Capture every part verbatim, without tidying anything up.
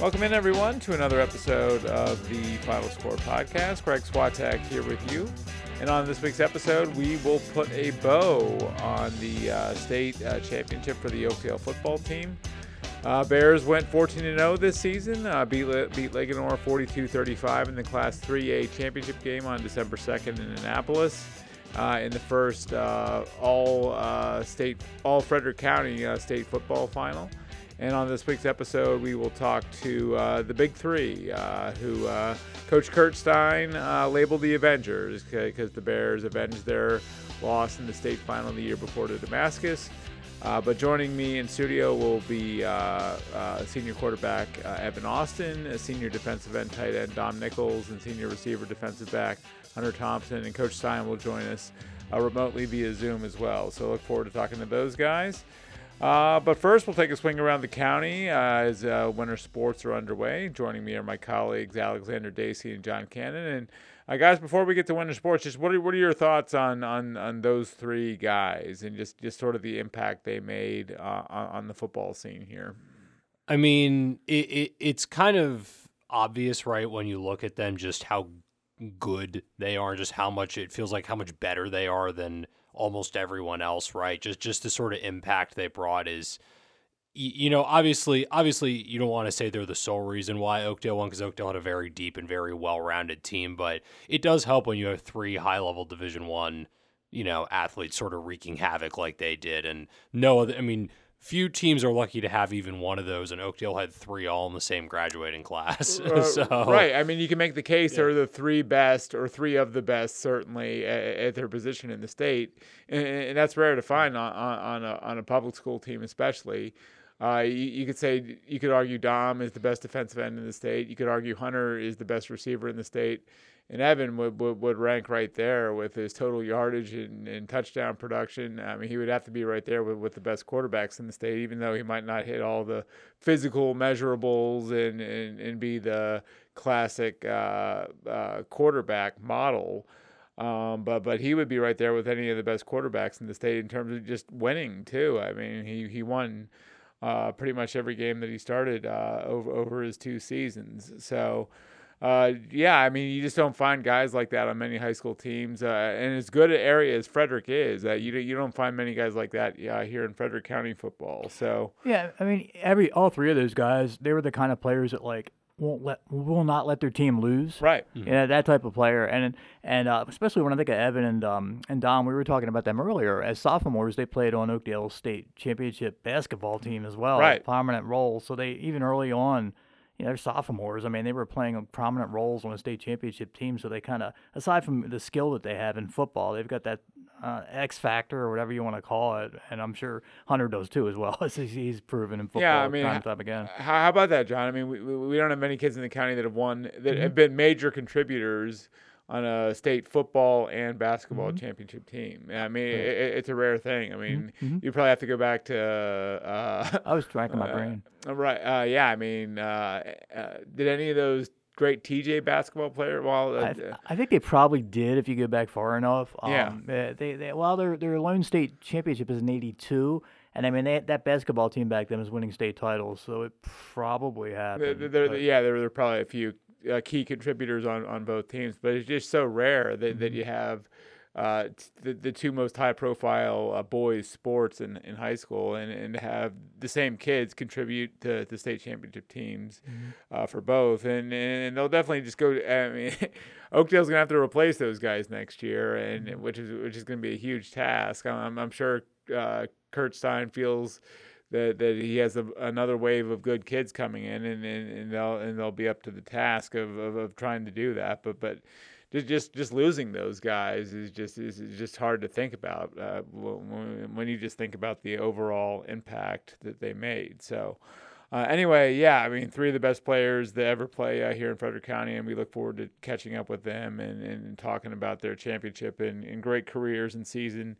Welcome in, everyone, to another episode of the Final Score podcast. Greg Swatek here with you. And on this week's episode, we will put a bow on the uh, state uh, championship for the Oakdale football team. Uh, Bears went fourteen and oh this season, uh, beat, beat Linganore forty-two thirty-five in the Class three A championship game on December second in Annapolis. Uh, in the first uh, all uh, state, all Frederick County uh, state football final. And on this week's episode, we will talk to uh, the Big Three, uh, who uh, Coach Kurt Stein uh, labeled the Avengers because the Bears avenged their loss in the state final the year before to Damascus. Uh, but joining me in studio will be uh, uh, senior quarterback uh, Evan Austin, senior defensive end tight end Dom Nichols, and senior receiver defensive back Hunter Thompson, and Coach Stein will join us uh, remotely via Zoom as well. So look forward to talking to those guys. Uh, but first, we'll take a swing around the county uh, as uh, winter sports are underway. Joining me are my colleagues Alexander Dacy and John Cannon. And uh, guys, before we get to winter sports, just what are what are your thoughts on on, on those three guys and just, just sort of the impact they made uh, on the football scene here? I mean, it, it it's kind of obvious, right, when you look at them, just how good they are, just how much it feels like how much better they are than almost everyone else, right? Just just the sort of impact they brought is, you know, obviously, obviously you don't want to say they're the sole reason why Oakdale won because Oakdale had a very deep and very well-rounded team, but it does help when you have three high-level Division One, you know, athletes sort of wreaking havoc like they did. And no other, I mean, few teams are lucky to have even one of those, and Oakdale had three all in the same graduating class. so uh, Right. I mean, you can make the case yeah. they're the three best or three of the best, certainly, at, at their position in the state. And, and that's rare to find on, on, a, on a public school team especially. Uh, you, you could say, you could argue Dom is the best defensive end in the state. You could argue Hunter is the best receiver in the state. And Evan would, would, would rank right there with his total yardage and, and touchdown production. I mean, he would have to be right there with, with the best quarterbacks in the state, even though he might not hit all the physical measurables and, and, and be the classic uh, uh, quarterback model. Um, but but he would be right there with any of the best quarterbacks in the state in terms of just winning, too. I mean, he, he won uh, pretty much every game that he started uh, over, over his two seasons. So... Uh, yeah, I mean, you just don't find guys like that on many high school teams, uh, and as good an area as Frederick is, uh, you you don't find many guys like that uh, here in Frederick County football. So yeah, I mean, every all three of those guys, they were the kind of players that like won't let will not let their team lose, right? Mm-hmm. Yeah, that type of player, and and uh, especially when I think of Evan and um and Dom, we were talking about them earlier. As sophomores, they played on Oakdale State Championship basketball team as well, right? Prominent role, so they even early on. You know, they're sophomores. I mean, they were playing prominent roles on a state championship team, so they kind of, aside from the skill that they have in football, they've got that uh, X factor or whatever you want to call it, and I'm sure Hunter does too as well, as he's proven in football yeah, I mean, time and time again. How about that, John? I mean, we we don't have many kids in the county that have won, that mm-hmm. have been major contributors on a state football and basketball mm-hmm. championship team. I mean, mm-hmm. it, it's a rare thing. I mean, mm-hmm. you probably have to go back to... Uh, I was tracking my uh, brain. Right. Uh, yeah, I mean, uh, uh, did any of those great T J basketball player? Well, uh, I, th- I think they probably did if you go back far enough. Um, yeah. They, they, well, their, their Lone State Championship is in eighty-two, and I mean, they, that basketball team back then was winning state titles, so it probably happened. They're, they're, but, yeah, there were probably a few... Uh, key contributors on, on both teams, but it's just so rare that, mm-hmm. that you have uh, t- the, the two most high-profile uh, boys' sports in, in high school and, and have the same kids contribute to, to state championship teams mm-hmm. uh, for both. And, and they'll definitely just go – I mean, Oakdale's going to have to replace those guys next year, and mm-hmm. which is which is going to be a huge task. I'm, I'm sure uh, Kurt Stein feels – That, that he has a, another wave of good kids coming in, and, and, and they'll and they'll be up to the task of, of, of trying to do that. But but just just, just losing those guys is just is, is just hard to think about uh, when, when you just think about the overall impact that they made. So uh, anyway, yeah, I mean, three of the best players that ever play uh, here in Frederick County, and we look forward to catching up with them and, and talking about their championship and, and great careers and season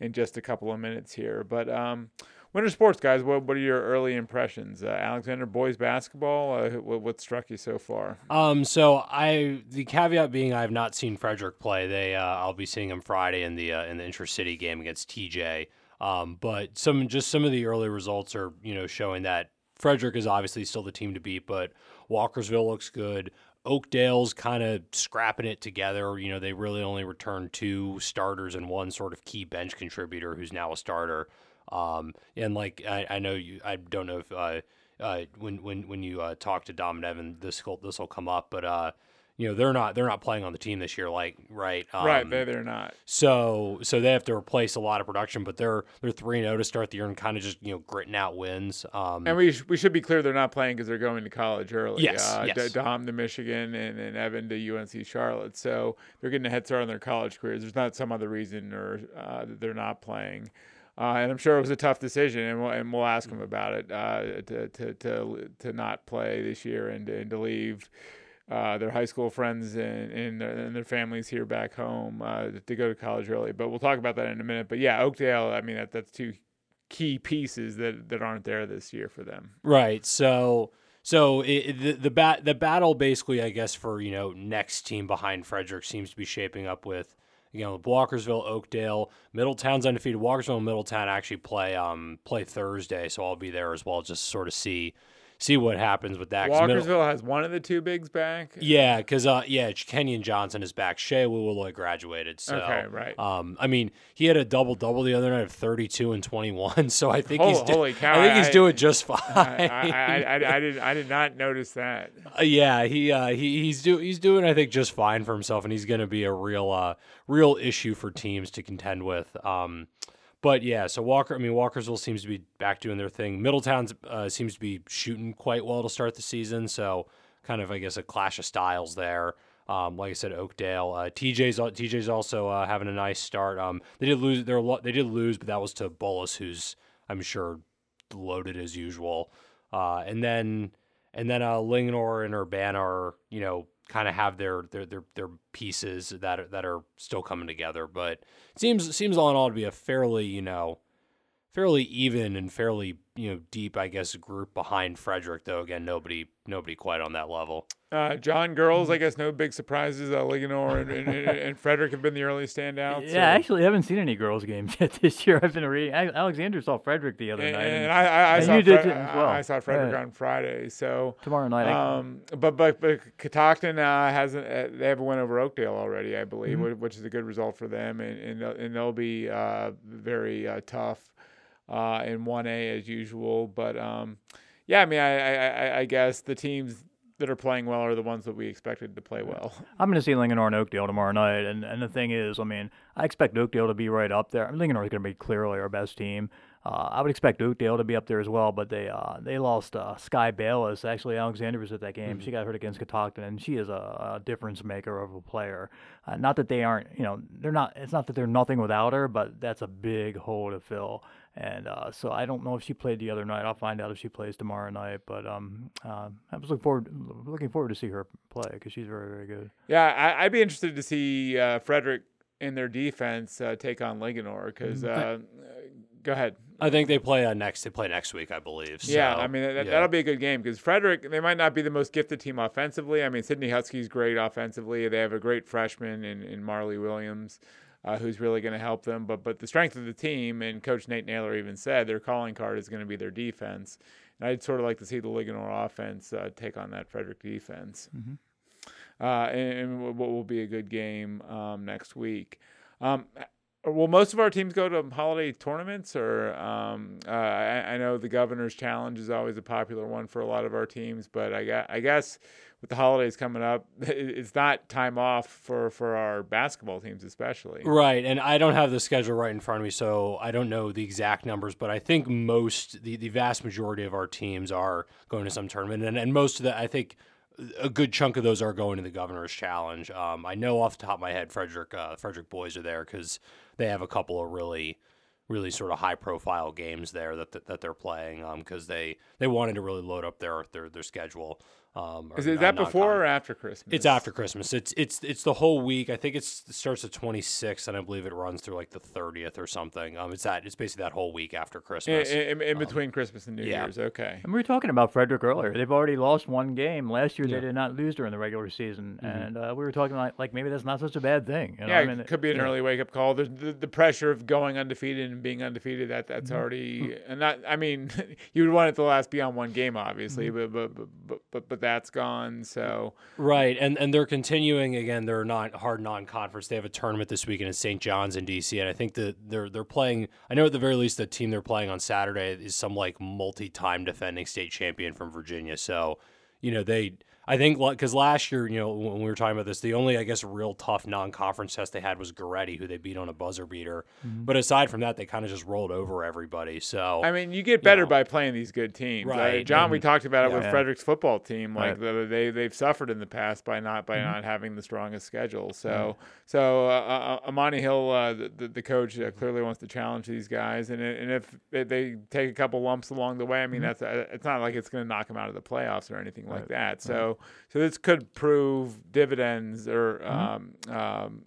in just a couple of minutes here. But um. Winter sports, guys, what what are your early impressions? Uh, Alexander, boys basketball, uh, what, what struck you so far? Um, so I the caveat being I have not seen Frederick play. They uh, I'll be seeing him Friday in the uh, in the intra-city game against T J. Um, but some just some of the early results are, you know, showing that Frederick is obviously still the team to beat, but Walkersville looks good. Oakdale's kind of scrapping it together. You know, they really only returned two starters and one sort of key bench contributor who's now a starter. Um, and like, I, I know you, I don't know if, uh, uh, when, when, when you, uh, talk to Dom and Evan, this will, this will come up, but, uh, you know, they're not, they're not playing on the team this year. Like, right. Um, right. They're not. So, so they have to replace a lot of production, but they're, they're three and oh to start the year and kind of just, you know, gritting out wins. Um, and we, sh- we should be clear. They're not playing cause they're going to college early. Yes. Uh, yes. D- Dom to Michigan and, and Evan to U N C Charlotte. So they're getting a head start on their college careers. There's not some other reason or, uh, that they're not playing. Uh, and I'm sure it was a tough decision, and we'll, and we'll ask him about it uh, to, to to to not play this year and, and to leave uh, their high school friends and, and, their, and their families here back home uh, to go to college early. But we'll talk about that in a minute. But, yeah, Oakdale, I mean, that that's two key pieces that, that aren't there this year for them. Right. So so it, the the, bat, the battle basically, I guess, for, you know, next team behind Frederick seems to be shaping up with, you know, Walkersville, Oakdale, Middletown's undefeated. Walkersville and Middletown actually play um play Thursday, so I'll be there as well, just sort of see see what happens with that. Walkersville Middle- has one of the two bigs back. Yeah, because uh yeah, Kenyon Johnson is back. Shea Woolloy graduated. So okay, right. Um, I mean, he had a double double the other night of thirty-two and twenty-one. So I think holy, he's do- holy cow, I think he's I, doing just fine. I I, I, I I did I did not notice that. Uh, yeah, he uh he he's do he's doing I think just fine for himself, and he's going to be a real uh. real issue for teams to contend with. Um, but yeah, so Walker, I mean, Walkersville seems to be back doing their thing. Middletown uh, seems to be shooting quite well to start the season. So kind of, I guess, a clash of styles there. Um, like I said, Oakdale, uh, T J's, T J's also uh, having a nice start. Um, they did lose their, they did lose, but that was to Bullis, who's I'm sure loaded as usual. Uh, and then, and then uh, Linganore and Urbana are, you know, kind of have their, their their their pieces that are, that are still coming together, but it seems seems all in all to be a fairly you know fairly even and fairly you know deep I guess group behind Frederick, though again nobody nobody quite on that level. Uh, John girls I guess no big surprises. Uh, Linganore and, and, and Frederick have been the early standouts. Yeah, so. I actually haven't seen any girls games yet this year. I've been reading. I, Alexander saw Frederick the other and, night, and, and I, I, and I saw Fred, well. I saw Frederick right. on Friday. So tomorrow night. Um, but but but Catoctin uh, hasn't. Uh, they have a win over Oakdale already, I believe, mm-hmm. which is a good result for them, and and they'll, and they'll be uh, very uh, tough uh, in one A as usual. But um, yeah, I mean, I, I I guess the teams that are playing well are the ones that we expected to play well. I'm going to see Linganore and Oakdale tomorrow night, and, and the thing is, I mean, I expect Oakdale to be right up there. I mean, Linganore is going to be clearly our best team. Uh, I would expect Oakdale to be up there as well, but they uh, they lost uh, Sky Bayless. Actually, Alexander was at that game. Mm-hmm. She got hurt against Catoctin, and she is a, a difference maker of a player. Uh, not that they aren't, you know, they're not. It's not that they're nothing without her, but that's a big hole to fill. And uh, so I don't know if she played the other night. I'll find out if she plays tomorrow night. But um, uh, I was looking forward, looking forward to see her play because she's very, very good. Yeah, I, I'd be interested to see uh, Frederick in their defense uh, take on Linganore because uh, – go ahead. I think they play uh, next. They play next week, I believe. So, yeah, I mean that, yeah. that'll be a good game because Frederick. They might not be the most gifted team offensively. I mean Sydney Husky's great offensively. They have a great freshman in, in Marley Williams. Uh, who's really going to help them. But but the strength of the team, and Coach Nate Naylor even said, their calling card is going to be their defense. And I'd sort of like to see the Linganore offense uh, take on that Frederick defense. Mm-hmm. Uh, and, and what will be a good game um, next week. Um, will most of our teams go to holiday tournaments? Or um, uh, I, I know the Governor's Challenge is always a popular one for a lot of our teams, but I, I guess – with the holidays coming up, it's not time off for, for our basketball teams especially. Right, and I don't have the schedule right in front of me, so I don't know the exact numbers, but I think most, the, the vast majority of our teams are going to some tournament, and, and most of that, I think a good chunk of those are going to the Governor's Challenge. Um, I know off the top of my head Frederick, uh, Frederick boys are there because they have a couple of really – really sort of high-profile games there that that, that they're playing because um, they, they wanted to really load up their their, their schedule. Um, is, is that before or after Christmas? It's after Christmas. It's it's it's the whole week. I think it's, it starts the twenty-sixth, and I believe it runs through like the thirtieth or something. Um, it's that it's basically that whole week after Christmas. In, in, in between um, Christmas and New yeah. Year's, okay. And we were talking about Frederick earlier. They've already lost one game. Last year yeah. they did not lose during the regular season, mm-hmm. and uh, we were talking like, like maybe that's not such a bad thing. You know? Yeah, I mean, it could be an yeah. early wake-up call. The, the, the pressure of going undefeated and them being undefeated, that that's already, and that, I mean, you would want it to last beyond one game, obviously, but, but but but but that's gone. So right, and and they're continuing again. They're not hard non-conference. They have a tournament this weekend at Saint John's in D C, and I think that they're they're playing. I know at the very least the team they're playing on Saturday is some like multi-time defending state champion from Virginia. So you know they. I think because last year, you know, when we were talking about this, the only, I guess, real tough non-conference test they had was Goretti, who they beat on a buzzer beater. Mm-hmm. But aside from that, they kind of just rolled over everybody. So I mean, you get better you know. by playing these good teams. Right, like, John. Mm-hmm. We talked about it yeah, with yeah. Frederick's football team. Like right. the, they they've suffered in the past by not by mm-hmm. not having the strongest schedule. So mm-hmm. so uh, uh, Amani Hill, uh, the the coach, uh, clearly wants to challenge these guys, and and if they take a couple lumps along the way, I mean, mm-hmm. that's uh, it's not like it's going to knock them out of the playoffs or anything right. like that. So. Right. So this could prove dividends or um, um,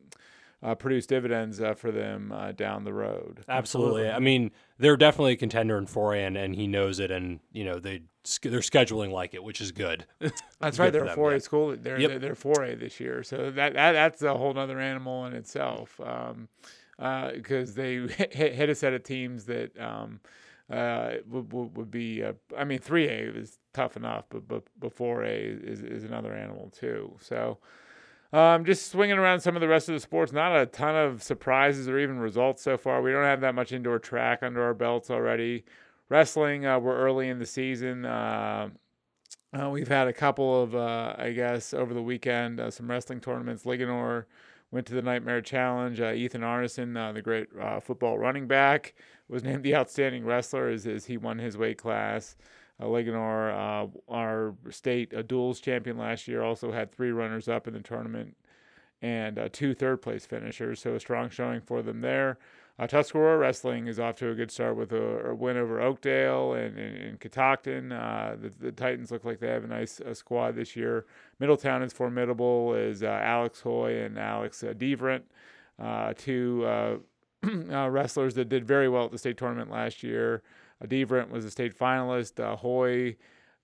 uh, produce dividends uh, for them uh, down the road. Absolutely. Absolutely. I mean, they're definitely a contender in four A, and, and he knows it, and you know they they're scheduling like it, which is good. That's right. Good they're a four A school. They're, yep. they're they're four A this year, so that, that that's a whole other animal in itself um, uh, because they hit, hit a set of teams that. Um, Uh, would, would, would be, uh, I mean, three A is tough enough, but, but, but four A is, is another animal too. So um, just swinging around some of the rest of the sports, not a ton of surprises or even results so far. We don't have that much indoor track under our belts already. Wrestling, uh, we're early in the season. Uh, uh, we've had a couple of, uh, I guess, over the weekend, uh, some wrestling tournaments. Linganore went to the Nightmare Challenge. Uh, Ethan Arneson, uh, the great uh, football running back, was named the outstanding wrestler as, as he won his weight class. Uh, Linganore, uh, our state uh, duels champion last year, also had three runners-up in the tournament and uh, two third-place finishers, so a strong showing for them there. Uh, Tuscarora Wrestling is off to a good start with a, a win over Oakdale and, and, and Catoctin. Uh, the, the Titans look like they have a nice uh, squad this year. Middletown is formidable as uh, Alex Hoy and Alex uh, Deverent, uh, two uh, uh, wrestlers that did very well at the state tournament last year. Uh, Deverent was a state finalist. Uh, Hoy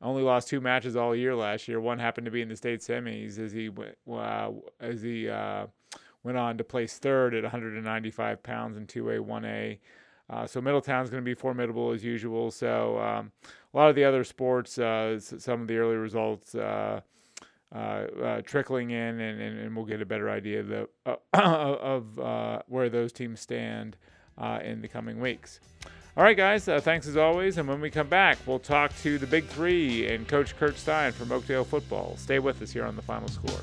only lost two matches all year last year. One happened to be in the state semis as he went, uh, as he. Uh, went on to place third at one hundred ninety-five pounds in two A, one A. Uh, so Middletown's going to be formidable as usual. So um, a lot of the other sports, uh, some of the early results uh, uh, uh, trickling in, and, and, and we'll get a better idea of, the, uh, of uh, where those teams stand uh, in the coming weeks. All right, guys, uh, thanks as always. And when we come back, we'll talk to the Big Three and Coach Kurt Stein from Oakdale Football. Stay with us here on The Final Score.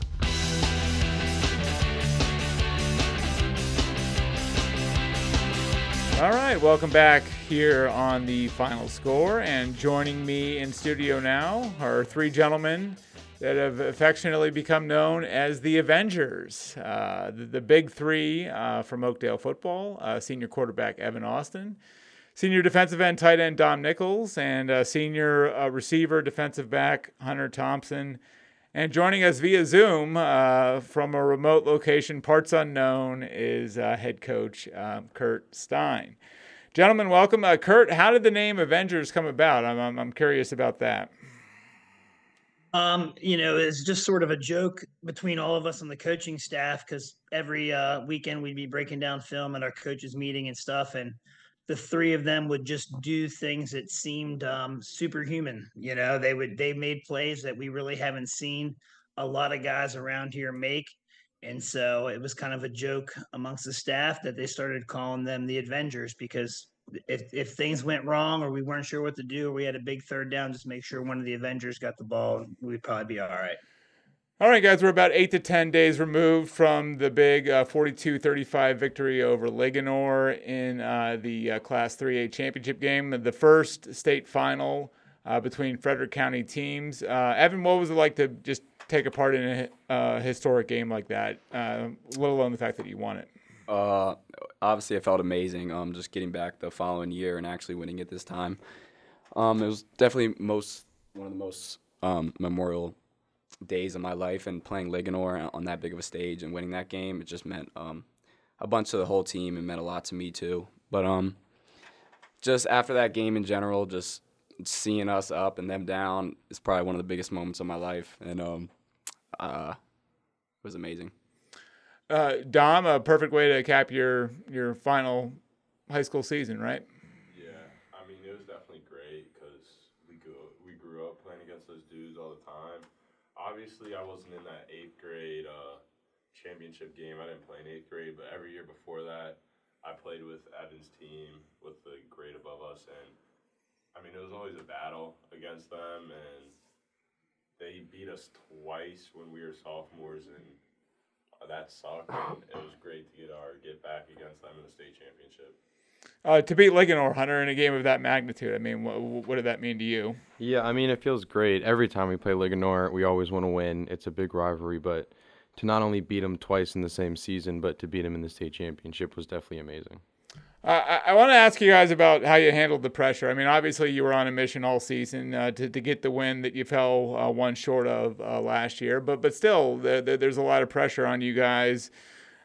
All right, welcome back here on The Final Score, and joining me in studio now are three gentlemen that have affectionately become known as the Avengers. Uh, the, the Big Three uh, from Oakdale Football, uh, senior quarterback Evan Austin, senior defensive end tight end Dom Nichols, and uh, senior uh, receiver defensive back Hunter Thompson. And joining us via Zoom uh, from a remote location, parts unknown, is uh, head coach um, Kurt Stein. Gentlemen, welcome. Uh, Kurt, how did the name Avengers come about? I'm I'm, I'm curious about that. Um, you know, it's just sort of a joke between all of us on the coaching staff, because every uh, weekend we'd be breaking down film at our coaches meeting and stuff, and the three of them would just do things that seemed um, superhuman. You know, they would, they made plays that we really haven't seen a lot of guys around here make. And so it was kind of a joke amongst the staff that they started calling them the Avengers, because if, if things went wrong or we weren't sure what to do, or we had a big third down, just make sure one of the Avengers got the ball and we'd probably be all right. All right, guys, we're about eight to ten days removed from the big uh, forty-two thirty-five victory over Linganore in uh, the uh, Class three A championship game, the first state final uh, between Frederick County teams. Uh, Evan, what was it like to just take a part in a uh, historic game like that, uh, let alone the fact that you won it? Uh, obviously, I felt amazing um, just getting back the following year and actually winning it this time. Um, it was definitely most one of the most um, memorial days of my life, and playing Linganore on that big of a stage and winning that game, it just meant um, a bunch to the whole team and meant a lot to me too. But um, just after that game in general, just seeing us up and them down is probably one of the biggest moments of my life, and um, uh, it was amazing. Uh, Dom, a perfect way to cap your your final high school season, right? Yeah, I mean, it was definitely great because we grew, we grew up playing against those dudes all the time. Obviously, I wasn't in that eighth grade uh, championship game. I didn't play in eighth grade, but every year before that, I played with Evan's team, with the grade above us, and I mean, it was always a battle against them, and they beat us twice when we were sophomores, and that sucked. And it was great to get our get back against them in the state championship. Uh, to beat Linganore, Hunter, in a game of that magnitude, I mean, what, what did that mean to you? Yeah, I mean, it feels great. Every time we play Linganore, we always want to win. It's a big rivalry, but to not only beat them twice in the same season, but to beat them in the state championship was definitely amazing. Uh, I, I want to ask you guys about how you handled the pressure. I mean, obviously you were on a mission all season uh, to, to get the win that you fell uh, one short of uh, last year, but but still, the, the, there's a lot of pressure on you guys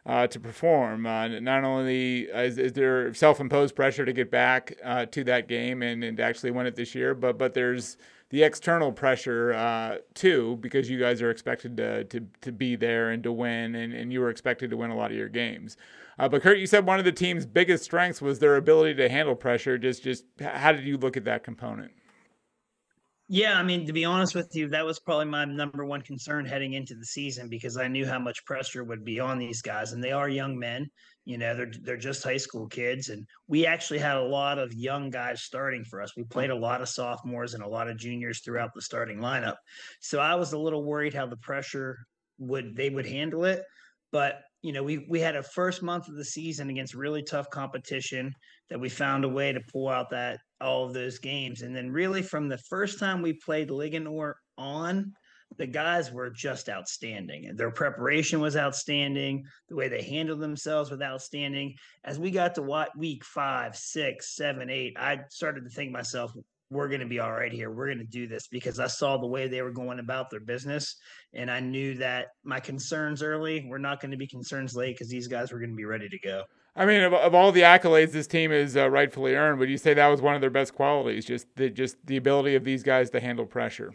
uh, to perform. Uh, not only is, is there self-imposed pressure to get back uh, to that game and, and actually win it this year, but but there's the external pressure uh, too, because you guys are expected to, to, to be there and to win, and, and you were expected to win a lot of your games. Uh, but Kurt, you said one of the team's biggest strengths was their ability to handle pressure. Just, just how did you look at that component? Yeah, I mean, to be honest with you, that was probably my number one concern heading into the season, because I knew how much pressure would be on these guys, and they are young men. You know, they're they're just high school kids, and we actually had a lot of young guys starting for us. We played a lot of sophomores and a lot of juniors throughout the starting lineup. So I was a little worried how the pressure would they would handle it. But, you know, we we had a first month of the season against really tough competition that we found a way to pull out that all of those games. And then really from the first time we played Linganore on, the guys were just outstanding. Their preparation was outstanding. The way they handled themselves was outstanding. As we got to week five, six, seven, eight, I started to think to myself, we're going to be all right here. We're going to do this, because I saw the way they were going about their business. And I knew that my concerns early were not going to be concerns late, because these guys were going to be ready to go. I mean, of, of all the accolades this team is uh, rightfully earned, would you say that was one of their best qualities, just the, just the ability of these guys to handle pressure?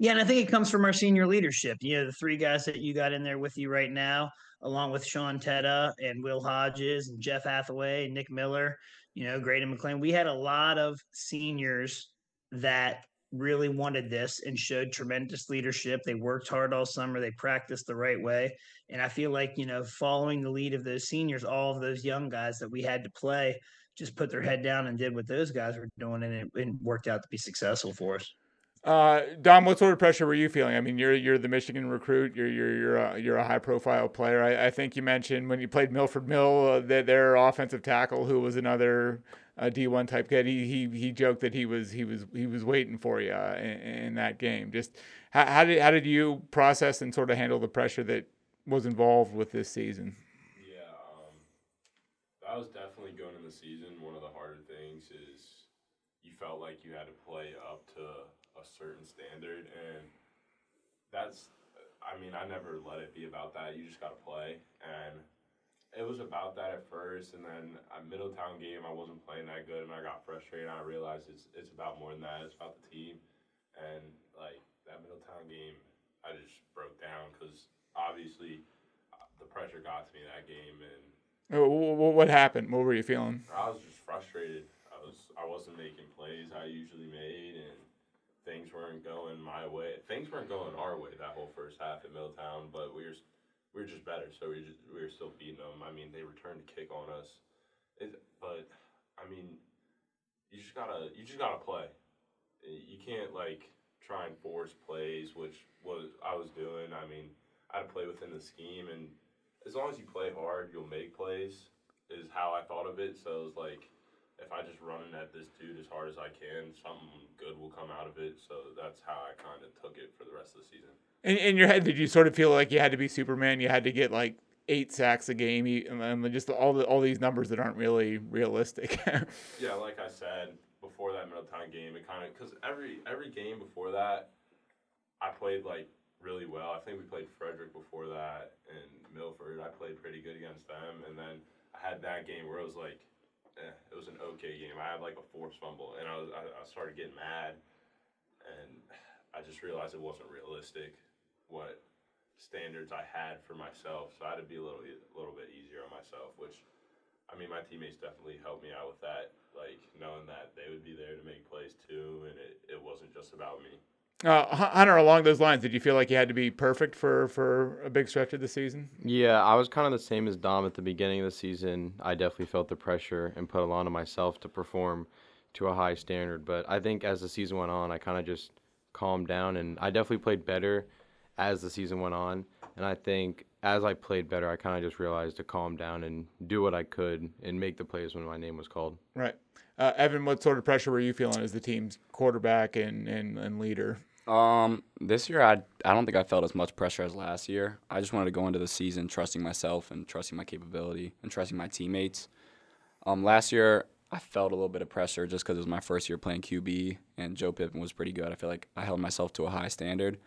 Yeah, and I think it comes from our senior leadership. You know, the three guys that you got in there with you right now, along with Sean Tetta and Will Hodges and Jeff Hathaway and Nick Miller, you know, Graydon McLean. We had a lot of seniors that really wanted this and showed tremendous leadership. They worked hard all summer. They practiced the right way. And I feel like, you know, following the lead of those seniors, all of those young guys that we had to play just put their head down and did what those guys were doing, and it, it worked out to be successful for us. Uh, Dom, what sort of pressure were you feeling? I mean, you're you're the Michigan recruit. You're you're you're a, you're a high-profile player. I, I think you mentioned when you played Milford Mill, uh, their, their offensive tackle, who was another uh, D one type kid. He he he joked that he was he was he was waiting for you uh, in, in that game. Just how, how did how did you process and sort of handle the pressure that was involved with this season? Yeah, um, that was definitely going into the season. One of the harder things is you felt like you had to play up to a certain standard, and that's, I mean, I never let it be about that. You just got to play, and it was about that at first, and then a Middletown game, I wasn't playing that good, and I got frustrated, and I realized it's it's about more than that. It's about the team, and, like, that Middletown game, I just broke down, because obviously the pressure got to me that game. And what happened? What were you feeling? I was just frustrated. I, was, I wasn't making plays I usually made, and things weren't going my way. Things weren't going our way that whole first half at Middletown, but we were we were just better, so we just we were still beating them. I mean, they returned a kick on us, it, but I mean, you just gotta you just gotta play. You can't like try and force plays, which was I was doing. I mean, I had to play within the scheme, and as long as you play hard, you'll make plays. Is how I thought of it. So it was like, if I just run at this dude as hard as I can, something good will come out of it. So that's how I kind of took it for the rest of the season. In, in your head, did you sort of feel like you had to be Superman? You had to get like eight sacks a game, and just all the, all these numbers that aren't really realistic. Yeah, like I said before that Middletown game, it kind of because every every game before that, I played like really well. I think we played Frederick before that and Milford. I played pretty good against them, and then I had that game where it was like, it was an okay game. I had like a forced fumble, and I was I started getting mad, and I just realized it wasn't realistic what standards I had for myself. So I had to be a little a little bit easier on myself, which I mean, my teammates definitely helped me out with that, like knowing that they would be there to make plays too, and it, it wasn't just about me. Uh, Hunter, along those lines, did you feel like you had to be perfect for, for a big stretch of the season? Yeah, I was kind of the same as Dom at the beginning of the season. I definitely felt the pressure and put a lot on myself to perform to a high standard. But I think as the season went on, I kind of just calmed down, and I definitely played better as the season went on. And I think as I played better, I kind of just realized to calm down and do what I could and make the plays when my name was called. Right. Uh, Evan, what sort of pressure were you feeling as the team's quarterback and, and, and leader? Um, this year, I I don't think I felt as much pressure as last year. I just wanted to go into the season trusting myself and trusting my capability and trusting my teammates. Um, last year, I felt a little bit of pressure just because it was my first year playing Q B, and Joe Pippen was pretty good. I feel like I held myself to a high standard,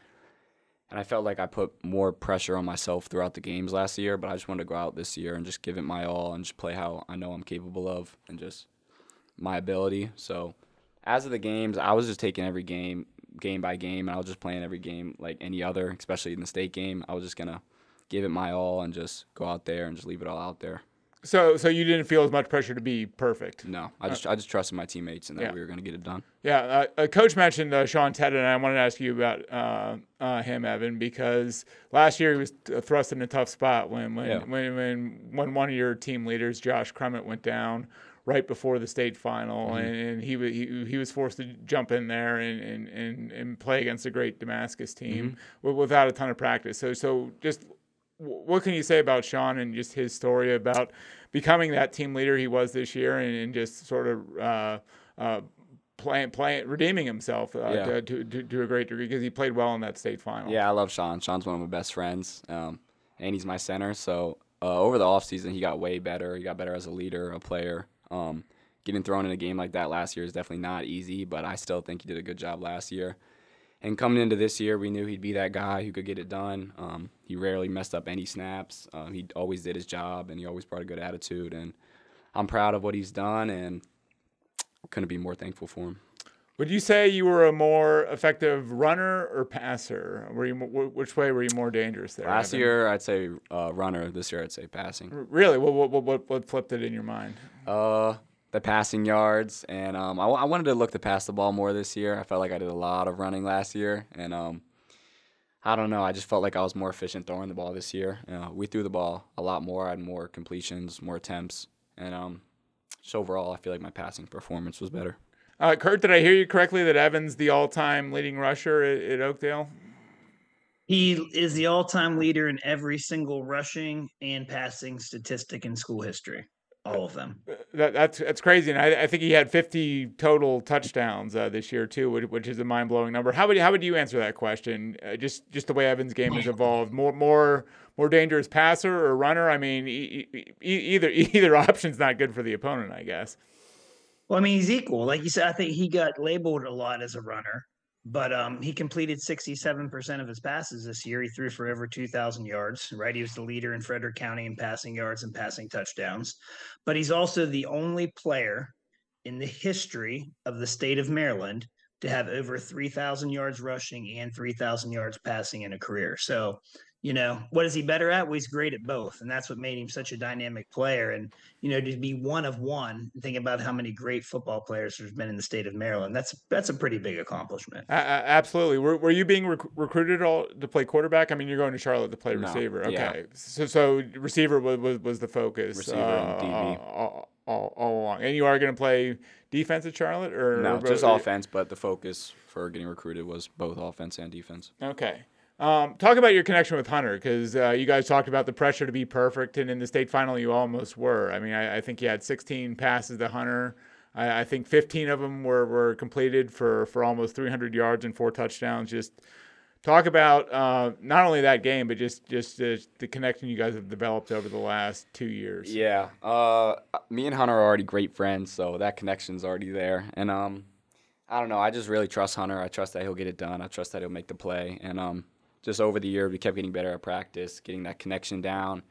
and I felt like I put more pressure on myself throughout the games last year, but I just wanted to go out this year and just give it my all and just play how I know I'm capable of and just my ability. So as of the games, I was just taking every game game by game, and I was just playing every game like any other, especially in the state game. I was just gonna give it my all and just go out there and just leave it all out there. So, so you didn't feel as much pressure to be perfect? No, I just uh, I just trusted my teammates and that yeah. we were gonna get it done. Yeah, uh, Coach mentioned uh, Sean Tedden, and I wanted to ask you about uh, uh, him, Evan, because last year he was thrust in a tough spot when when, yeah. when when when one of your team leaders, Josh Crummett, went down right before the state final, mm-hmm. and, and he, he he was forced to jump in there and and, and, and play against a great Damascus team mm-hmm. without a ton of practice. So so just what can you say about Sean and just his story about becoming that team leader he was this year and, and just sort of uh, uh, playing, playing, redeeming himself uh, yeah. to, to, to, to a great degree because he played well in that state final? Yeah, I love Sean. Sean's one of my best friends, um, and he's my center. So uh, over the offseason, he got way better. He got better as a leader, a player. Um, getting thrown in a game like that last year is definitely not easy, but I still think he did a good job last year. And coming into this year, we knew he'd be that guy who could get it done. Um, he rarely messed up any snaps. Uh, he always did his job, and he always brought a good attitude. And I'm proud of what he's done, and couldn't be more thankful for him. Would you say you were a more effective runner or passer? Were you which way were you more dangerous there? Last Evan? year, I'd say uh, runner. This year, I'd say passing. Really? What what what what flipped it in your mind? Uh, the passing yards, and um, I, w- I wanted to look to pass the ball more this year. I felt like I did a lot of running last year, and um, I don't know. I just felt like I was more efficient throwing the ball this year. You know, we threw the ball a lot more. I had more completions, more attempts, and um, just overall, I feel like my passing performance was better. Uh, Kurt, did I hear you correctly that Evan's the all-time leading rusher at, at Oakdale? He is the all-time leader in every single rushing and passing statistic in school history, all of them. That, that's that's crazy, and I, I think he had fifty total touchdowns uh, this year too, which, which is a mind-blowing number. How would how would you answer that question? Uh, just just the way Evan's game has evolved, more more more dangerous passer or runner? I mean, e- e- either either option's not good for the opponent, I guess. Well, I mean, he's equal. Like you said, I think he got labeled a lot as a runner, but um, he completed sixty-seven percent of his passes this year. He threw for over two thousand yards, right? He was the leader in Frederick County in passing yards and passing touchdowns. But he's also the only player in the history of the state of Maryland to have over three thousand yards rushing and three thousand yards passing in a career. So, you know, what is he better at? Well, he's great at both, and that's what made him such a dynamic player. And, you know, to be one of one, think about how many great football players there's been in the state of Maryland. That's that's a pretty big accomplishment. Uh, absolutely. Were, were you being rec- recruited at all to play quarterback? I mean, you're going to Charlotte to play no. receiver. Okay. Yeah. So so receiver was, was, was the focus. Receiver uh, and D B. All, all, all along. And you are going to play defense at Charlotte? Or no, just or, offense, but the focus for getting recruited was both offense and defense. Okay. Um, talk about your connection with Hunter, because uh, you guys talked about the pressure to be perfect, and in the state final you almost were. I mean, I, I think you had sixteen passes to Hunter. I, I think fifteen of them were, were completed for, for almost three hundred yards and four touchdowns. Just talk about uh, not only that game, but just just uh, the connection you guys have developed over the last two years. Yeah, uh, me and Hunter are already great friends, so that connection's already there. And um, I don't know, I just really trust Hunter. I trust that he'll get it done. I trust that he'll make the play. And um. Just over the year, we kept getting better at practice, getting that connection down.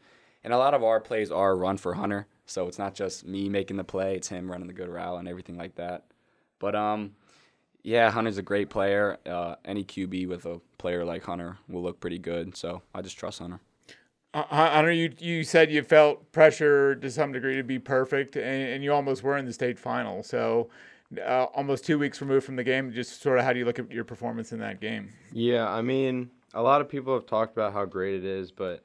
And a lot of our plays are run for Hunter, so it's not just me making the play. It's him running the good route and everything like that. But, um, yeah, Hunter's a great player. Uh, any Q B with a player like Hunter will look pretty good, so I just trust Hunter. Hunter, you, you said you felt pressure to some degree to be perfect, and, and you almost were in the state final. So uh, almost two weeks removed from the game, just sort of how do you look at your performance in that game? Yeah, I mean, a lot of people have talked about how great it is, but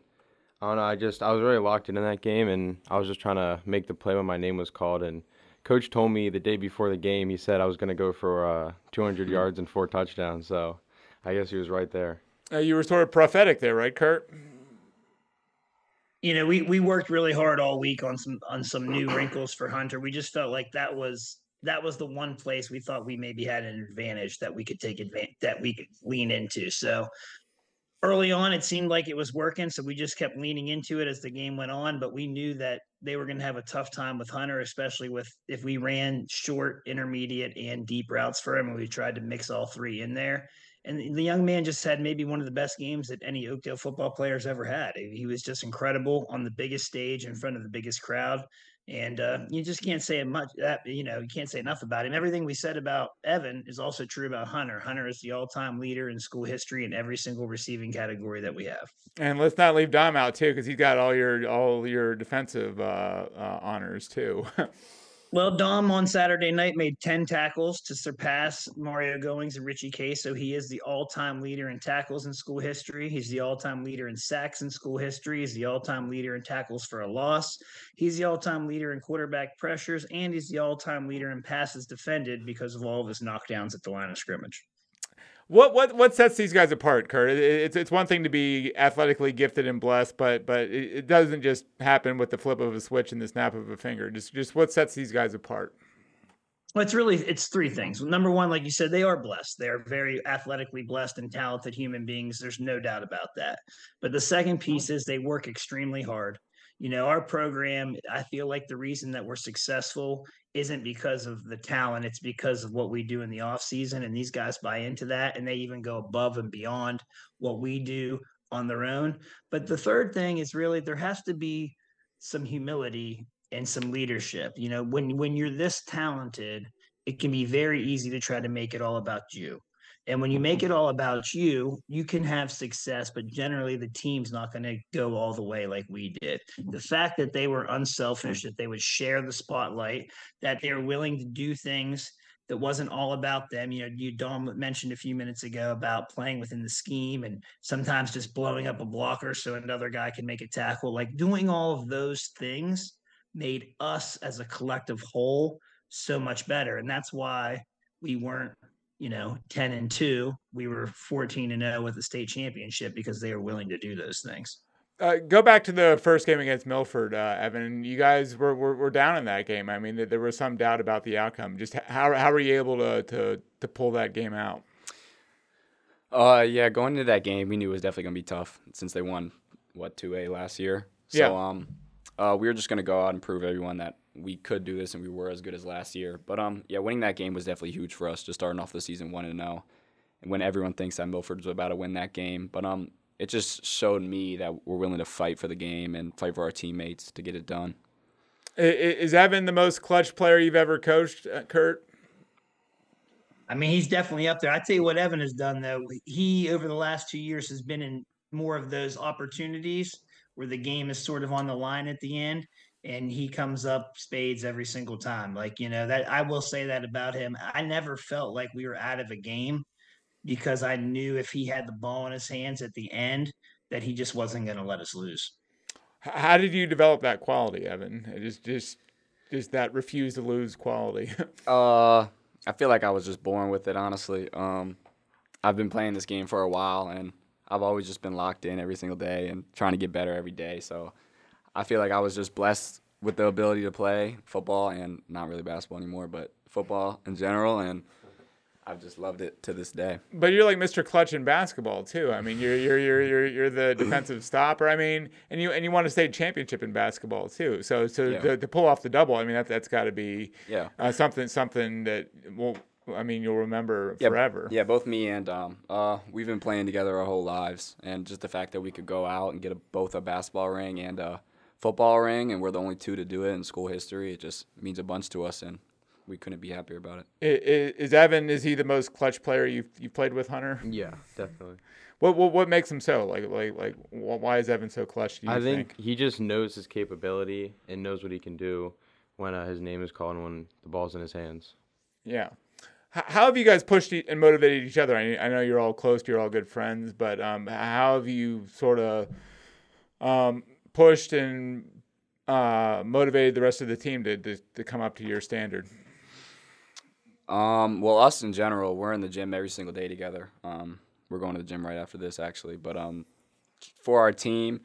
I don't know, I just I was really locked in in that game, and I was just trying to make the play when my name was called. And Coach told me the day before the game, he said I was going to go for uh, two hundred yards and four touchdowns. So I guess he was right there. Uh, you were sort of prophetic there, right, Kurt? You know, we, we worked really hard all week on some on some new wrinkles for Hunter. We just felt like that was that was the one place we thought we maybe had an advantage that we could take advantage that we could lean into. So early on, it seemed like it was working, so we just kept leaning into it as the game went on. But we knew that they were going to have a tough time with Hunter, especially with if we ran short, intermediate, and deep routes for him, and we tried to mix all three in there. And the young man just had maybe one of the best games that any Oakdale football player's ever had. He was just incredible on the biggest stage in front of the biggest crowd. And uh, you just can't say much that, you know, you can't say enough about him. Everything we said about Evan is also true about Hunter. Hunter is the all-time leader in school history in every single receiving category that we have. And let's not leave Dom out too, because he's got all your, all your defensive uh, uh, honors too. Well, Dom on Saturday night made ten tackles to surpass Mario Goings and Richie Case. So he is the all-time leader in tackles in school history. He's the all-time leader in sacks in school history. He's the all-time leader in tackles for a loss. He's the all-time leader in quarterback pressures, and he's the all-time leader in passes defended because of all of his knockdowns at the line of scrimmage. What what what sets these guys apart, Kurt? It's it's one thing to be athletically gifted and blessed, but but it doesn't just happen with the flip of a switch and the snap of a finger. Just just what sets these guys apart? Well, it's really it's three things. Number one, like you said, they are blessed. They are very athletically blessed and talented human beings. There's no doubt about that. But the second piece is they work extremely hard. You know, our program, I feel like the reason that we're successful isn't because of the talent. It's because of what we do in the offseason, and these guys buy into that, and they even go above and beyond what we do on their own. But the third thing is really there has to be some humility and some leadership. You know, when when you're this talented, it can be very easy to try to make it all about you. And when you make it all about you, you can have success, but generally the team's not going to go all the way like we did. The fact that they were unselfish, that they would share the spotlight, that they were willing to do things that wasn't all about them. You know, you Dom mentioned a few minutes ago about playing within the scheme and sometimes just blowing up a blocker so another guy can make a tackle. Like doing all of those things made us as a collective whole so much better. And that's why we weren't, you know, ten and two, we were fourteen and oh with the state championship because they were willing to do those things. Uh, go back to the first game against Milford, uh, Evan. You guys were, were were down in that game. I mean, there was some doubt about the outcome. Just how how were you able to to, to pull that game out? Uh, yeah, going into that game, we knew it was definitely going to be tough since they won, what, two A last year. So yeah. um, uh, we were just going to go out and prove everyone that we could do this, and we were as good as last year. But um, yeah, winning that game was definitely huge for us. Just starting off the season one and zero, and when everyone thinks that Milford was about to win that game, but um, it just showed me that we're willing to fight for the game and fight for our teammates to get it done. Is Evan the most clutch player you've ever coached, Kurt? I mean, he's definitely up there. I tell you what, Evan has done though. He over the last two years has been in more of those opportunities where the game is sort of on the line at the end. And he comes up spades every single time. Like, you know, that I will say that about him. I never felt like we were out of a game because I knew if he had the ball in his hands at the end that he just wasn't going to let us lose. How did you develop that quality, Evan? Just, just, just that refuse to lose quality. uh, I feel like I was just born with it, honestly. Um, I've been playing this game for a while, and I've always just been locked in every single day and trying to get better every day. So I feel like I was just blessed with the ability to play football and not really basketball anymore, but football in general, and I've just loved it to this day. But you're like Mister Clutch in basketball too. I mean, you're you're you're you're, you're the defensive stopper. I mean, and you and you want to stay championship in basketball too. So so yeah. to, to pull off the double, I mean that that's got to be yeah uh, something something that will I mean you'll remember yeah, forever. Yeah, both me and Dom, um, uh, we've been playing together our whole lives, and just the fact that we could go out and get a, both a basketball ring and a football ring, and we're the only two to do it in school history. It just means a bunch to us, and we couldn't be happier about it. Is Evan, is he the most clutch player you've you played with, Hunter? Yeah, definitely. What what what makes him so? Like like like why is Evan so clutch? Do you I think, think he just knows his capability and knows what he can do when uh, his name is called and when the ball's in his hands. Yeah. How have you guys pushed and motivated each other? I know you're all close, you're all good friends, but um, how have you sort of um, pushed and uh, motivated the rest of the team to, to, to come up to your standard? Um, well, us in general, we're in the gym every single day together. Um, we're going to the gym right after this, actually. But um, for our team,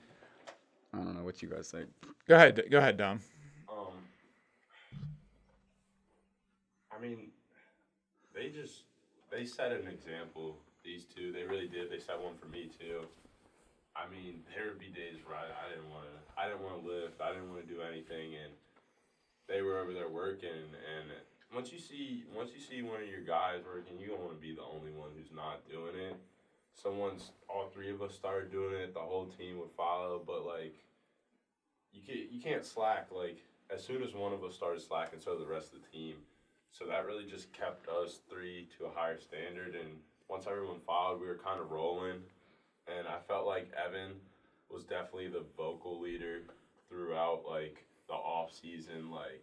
I don't know what you guys think. Go ahead, go ahead, Dom. Um, I mean. They just, they set an example, these two. They really did. They set one for me, too. I mean, there would be days where I, I didn't want to, I didn't want to lift. I didn't want to do anything, and they were over there working. And once you see, once you see one of your guys working, you don't want to be the only one who's not doing it. Someone's, all three of us started doing it, the whole team would follow. But, like, you can't, you can't slack. Like, as soon as one of us started slacking, so did the rest of the team. So that really just kept us three to a higher standard. And once everyone followed, we were kind of rolling. And I felt like Evan was definitely the vocal leader throughout, like, the off season, like,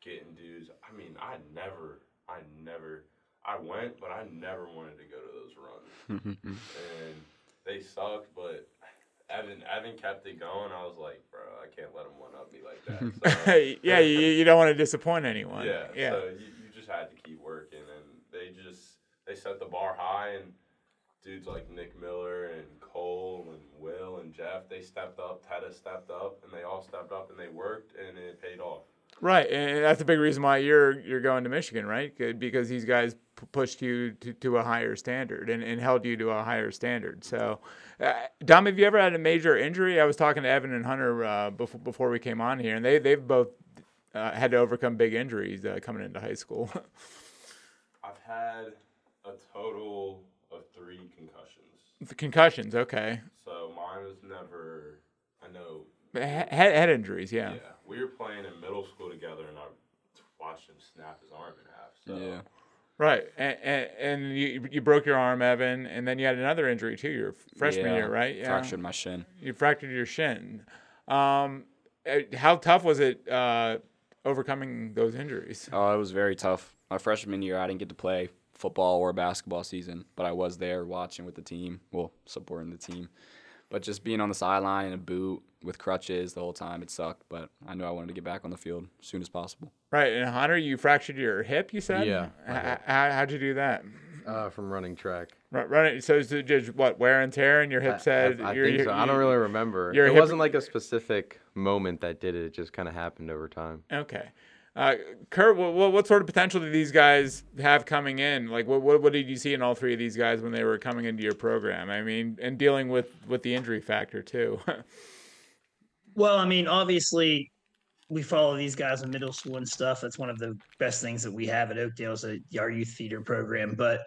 getting dudes. I mean, I never, I never, I went, but I never wanted to go to those runs. And they sucked, but Evan, Evan kept it going. I was like, bro, I can't let him one-up me like that. So, yeah, you, you don't want to disappoint anyone. Yeah, yeah. So you, you just had to keep working. And they just they set the bar high. And dudes like Nick Miller and Cole and Will and Jeff, they stepped up. Teta stepped up. And they all stepped up and they worked. And it paid off. Right, and that's a big reason why you're you're going to Michigan, right? Because these guys p- pushed you to, to a higher standard and, and held you to a higher standard. So, uh, Dom, have you ever had a major injury? I was talking to Evan and Hunter uh, before before we came on here, and they they've both uh, had to overcome big injuries uh, coming into high school. I've had a total of three concussions. Concussions, okay. So mine was never, I know. Head, head injuries, yeah. Yeah. We were playing in middle school together, and I watched him snap his arm in half. So. Yeah. Right, and, and and you you broke your arm, Evan, and then you had another injury too. Your freshman yeah. year, right? Yeah. Fractured my shin. You fractured your shin. Um, how tough was it uh, overcoming those injuries? Oh, it was very tough. My freshman year, I didn't get to play football or basketball season, but I was there watching with the team. Well, supporting the team. But just being on the sideline in a boot with crutches the whole time, it sucked. But I knew I wanted to get back on the field as soon as possible. Right. And, Hunter, you fractured your hip, you said? Yeah. H- how, how'd you do that? Uh, from running track. Right, running. So it's just, what, wear and tear and your hip said? I, I, I think so. I don't really remember. It hip- wasn't like a specific moment that did it. It just kind of happened over time. Okay. Uh, Kurt, what, what sort of potential do these guys have coming in? Like, what, what what did you see in all three of these guys when they were coming into your program? I mean, and dealing with, with the injury factor, too. Well, I mean, obviously, we follow these guys in middle school and stuff. That's one of the best things that we have at Oakdale is a, our youth theater program. But,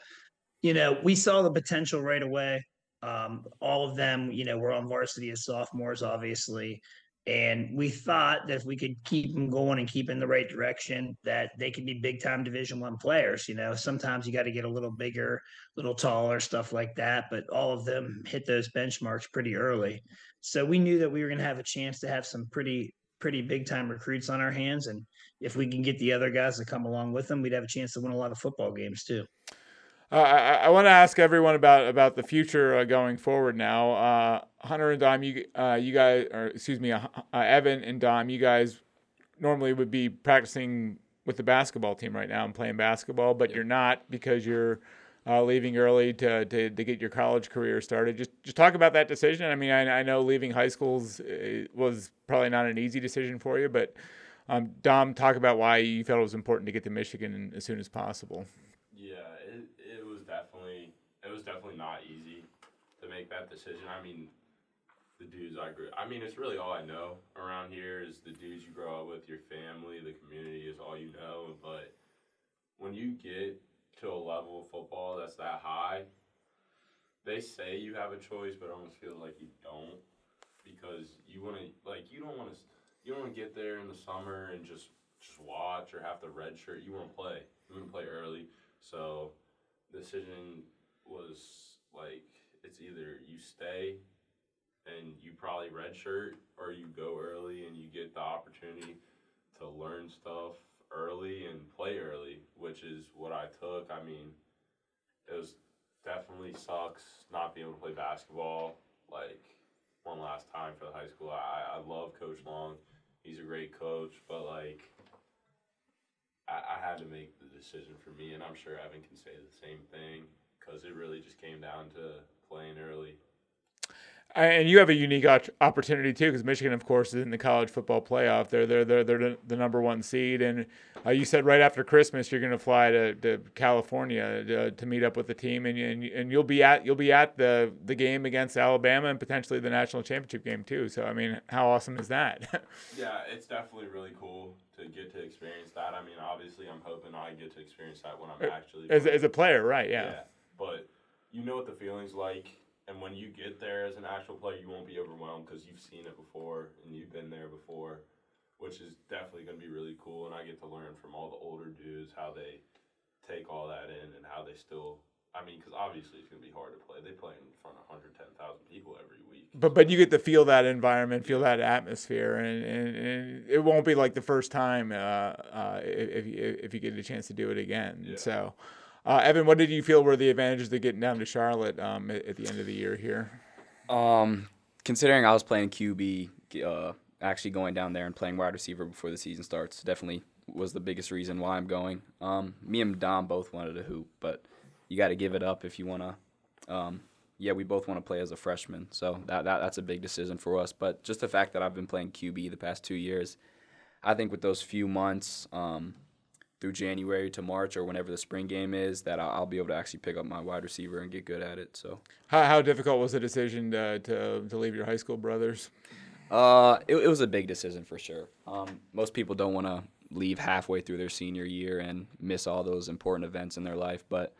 you know, we saw the potential right away. Um, all of them, you know, were on varsity as sophomores, obviously. And we thought that if we could keep them going and keep in the right direction, that they could be big-time Division I players. You know, sometimes you got to get a little bigger, a little taller, stuff like that. But all of them hit those benchmarks pretty early. So we knew that we were going to have a chance to have some pretty, pretty big-time recruits on our hands. And if we can get the other guys to come along with them, we'd have a chance to win a lot of football games too. Uh, I, I want to ask everyone about, about the future uh, going forward now. Uh, Hunter and Dom, you uh, you guys, or excuse me, uh, uh, Evan and Dom, you guys normally would be practicing with the basketball team right now and playing basketball, but yep. You're not because you're uh, leaving early to, to to get your college career started. Just just talk about that decision. I mean, I, I know leaving high schools was probably not an easy decision for you, but um, Dom, talk about why you felt it was important to get to Michigan as soon as possible. Yeah, it, it was definitely it was definitely not easy to make that decision. I mean, the dudes I grew I mean, it's really all I know around here is the dudes you grow up with, your family, the community is all you know. But when you get to a level of football that's that high, they say you have a choice, but it almost feels like you don't because you want to like you don't want to you don't want to get there in the summer and just swatch or half the red shirt, you wouldn't play. You wouldn't play early. So the decision was like, it's either you stay and you probably redshirt, or you go early and you get the opportunity to learn stuff early and play early, which is what I took. I mean, it was definitely sucks not being able to play basketball like one last time for the high school. I, I love Coach Long. He's a great coach, but like I, I had to make the decision for me, and I'm sure Evan can say the same thing, because it really just came down to playing early. And you have a unique opportunity too, because Michigan, of course, is in the college football playoff. They're they're they're they're the number one seed, and uh, you said right after Christmas you're going to fly to, to California to, to meet up with the team, and and and you'll be at you'll be at the the game against Alabama and potentially the national championship game too. So I mean, how awesome is that? Yeah, it's definitely really cool to get to experience that. I mean, obviously, I'm hoping I get to experience that when I'm actually as as a player, right? Yeah. Yeah, but you know what the feeling's like. And when you get there as an actual player, you won't be overwhelmed because you've seen it before and you've been there before, which is definitely going to be really cool. And I get to learn from all the older dudes how they take all that in and how they still – I mean, because obviously it's going to be hard to play. They play in front of one hundred ten thousand people every week. But but you get to feel that environment, feel that atmosphere, and, and, and it won't be like the first time uh, uh, if, if you get a chance to do it again. Yeah. So – Uh, Evan, what did you feel were the advantages of getting down to Charlotte um, at, at the end of the year here? Um, considering I was playing Q B, uh, actually going down there and playing wide receiver before the season starts definitely was the biggest reason why I'm going. Um, me and Dom both wanted to hoop, but you got to give it up if you want to. Um, yeah, we both want to play as a freshman, so that, that that's a big decision for us. But just the fact that I've been playing Q B the past two years, I think with those few months um, – through January to March or whenever the spring game is, that I'll be able to actually pick up my wide receiver and get good at it. So, How how difficult was the decision to to, to leave your high school brothers? Uh, it, it was a big decision for sure. Um, most people don't want to leave halfway through their senior year and miss all those important events in their life, but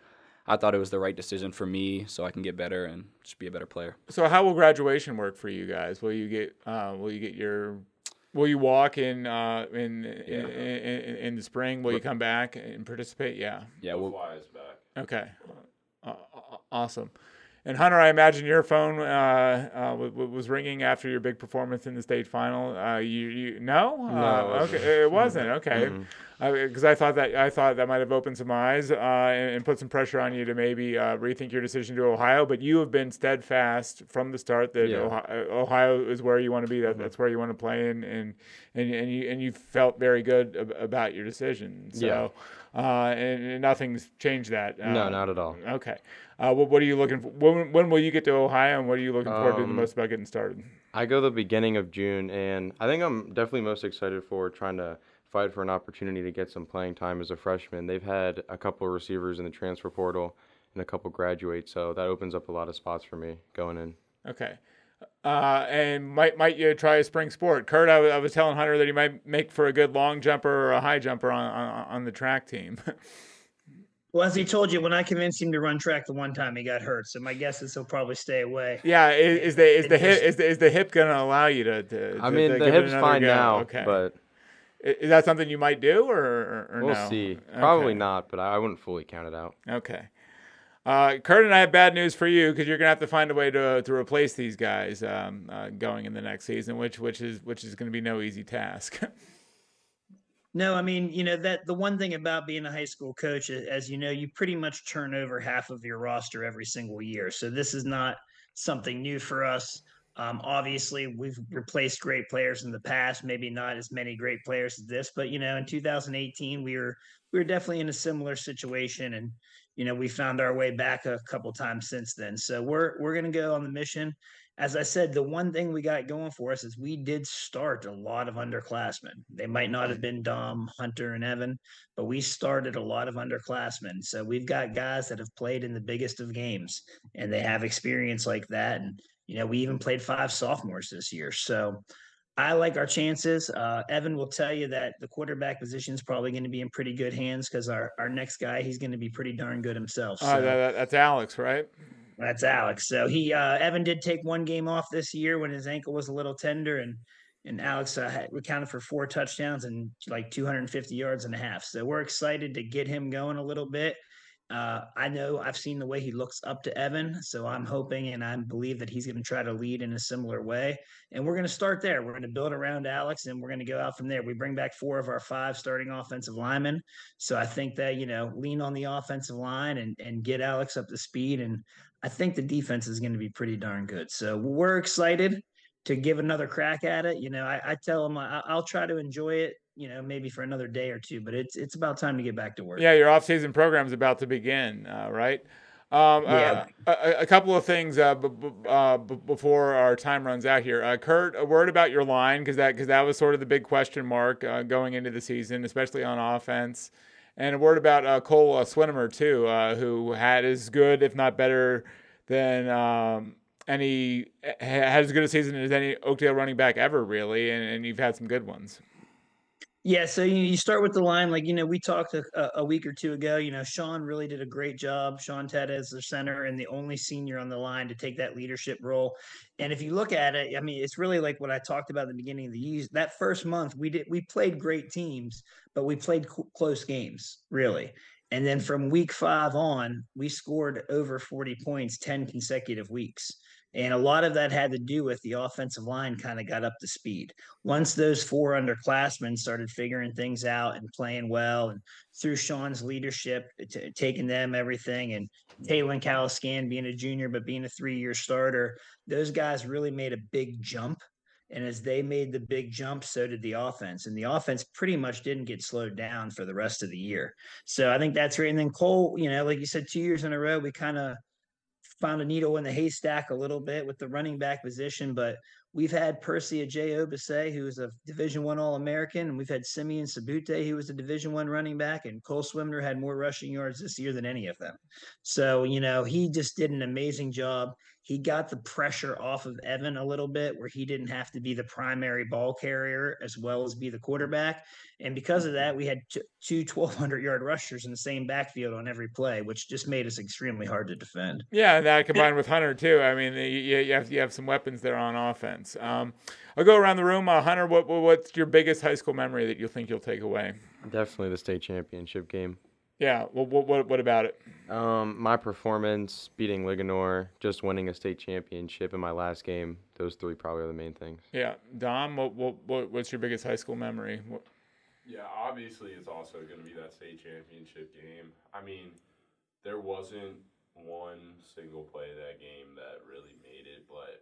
I thought it was the right decision for me so I can get better and just be a better player. So how will graduation work for you guys? Will you get uh, will you get your – Will you walk in uh, in, yeah. in, in in the spring? Will you come back and participate? Yeah. Yeah, we'll fly us back. Okay, uh, awesome. And Hunter, I imagine your phone uh, uh, was ringing after your big performance in the state final. Uh, you, you no? No. Uh, it okay, it wasn't. Okay, because mm-hmm. uh, I thought that I thought that might have opened some eyes uh, and, and put some pressure on you to maybe uh, rethink your decision to Ohio. But you have been steadfast from the start that yeah. Ohio, Ohio is where you want to be. That, mm-hmm. That's where you want to play, and and and and you and you felt very good ab- about your decision. So. Yeah. Uh, and, and nothing's changed that. Uh, no, not at all. Okay. Uh, what, what are you looking for? When, when will you get to Ohio, and what are you looking forward um, to the most about getting started? I go the beginning of June, and I think I'm definitely most excited for trying to fight for an opportunity to get some playing time as a freshman. They've had a couple of receivers in the transfer portal and a couple graduate, so that opens up a lot of spots for me going in. Okay. Uh, and might might you try a spring sport? Kurt, I, w- I was telling Hunter that he might make for a good long jumper or a high jumper on, on, on the track team. Well, as he told you, when I convinced him to run track the one time, he got hurt. So my guess is he'll probably stay away. Yeah, is, is the is the hip is the, is the hip going to allow you to? to, to I mean, to the hip's fine go. now, okay. But is that something you might do, or, or we'll no? see? Probably okay. not, but I wouldn't fully count it out. Okay. Uh, Kurt and I have bad news for you, because you're gonna have to find a way to to replace these guys um, uh, going in the next season, which which is which is gonna be no easy task. No, I mean, you know, that the one thing about being a high school coach, as you know, you pretty much turn over half of your roster every single year. So this is not something new for us. Um, obviously, we've replaced great players in the past, maybe not as many great players as this, but you know, in two thousand eighteen, we were we were definitely in a similar situation, and. You know, we found our way back a couple times since then. So we're we're going to go on the mission. As I said, the one thing we got going for us is we did start a lot of underclassmen. They might not have been Dom, Hunter, and Evan, but we started a lot of underclassmen. So we've got guys that have played in the biggest of games, and they have experience like that. And, you know, we even played five sophomores this year. So I like our chances. Uh, Evan will tell you that the quarterback position is probably going to be in pretty good hands, because our, our next guy, he's going to be pretty darn good himself. So. Uh, that, that's Alex, right? That's Alex. So he uh, Evan did take one game off this year when his ankle was a little tender, and and Alex uh, accounted for four touchdowns and like two hundred fifty yards and a half. So we're excited to get him going a little bit. Uh, I know I've seen the way he looks up to Evan, so I'm hoping and I believe that he's going to try to lead in a similar way. And we're going to start there. We're going to build around Alex, and we're going to go out from there. We bring back four of our five starting offensive linemen. So I think that, you know, lean on the offensive line and, and get Alex up to speed. And I think the defense is going to be pretty darn good. So we're excited to give another crack at it. You know, I, I tell them I, I'll try to enjoy it, you know, maybe for another day or two, but it's it's about time to get back to work. Yeah, your off-season program is about to begin, uh, right? Um, yeah. Uh, a, a couple of things uh, b- b- uh, b- before our time runs out here. Uh, Kurt, a word about your line, because that, 'cause that was sort of the big question mark uh, going into the season, especially on offense. And a word about uh, Cole uh, Swinimer, too, uh, who had as good, if not better, than um, any had as good a season as any Oakdale running back ever, really, and, and you've had some good ones. Yeah, so you, you start with the line, like, you know, we talked a, a week or two ago, you know, Sean really did a great job. Sean Ted as their center and the only senior on the line to take that leadership role. And if you look at it, I mean, it's really like what I talked about at the beginning of the year. That first month, we did we played great teams, but we played co- close games, really. And then from week five on, we scored over forty points, ten consecutive weeks. And a lot of that had to do with the offensive line kind of got up to speed. Once those four underclassmen started figuring things out and playing well, and through Sean's leadership, t- taking them everything, and Taylor Calascan being a junior but being a three-year starter, those guys really made a big jump. And as they made the big jump, so did the offense. And the offense pretty much didn't get slowed down for the rest of the year. So I think that's right. And then Cole, you know, like you said, two years in a row, we kind of found a needle in the haystack a little bit with the running back position, but we've had Percy Ajay Obese, who is a Division One All-American, and we've had Simeon Sabute, who was a Division One running back, and Cole Swimner had more rushing yards this year than any of them. So, you know, he just did an amazing job. He got the pressure off of Evan a little bit, where he didn't have to be the primary ball carrier as well as be the quarterback. And because of that, we had t- two twelve hundred yard rushers in the same backfield on every play, which just made us extremely hard to defend. Yeah, that combined with Hunter, too. I mean, you, you, have, you have some weapons there on offense. Um, I'll go around the room. Uh, Hunter, what, what's your biggest high school memory that you think you'll take away? Definitely the state championship game. Yeah, well, what, what what about it? Um, my performance, beating Linganore, just winning a state championship in my last game. Those three probably are the main things. Yeah, Dom, what what, what what's your biggest high school memory? What? Yeah, obviously it's also going to be that state championship game. I mean, there wasn't one single play of that game that really made it, but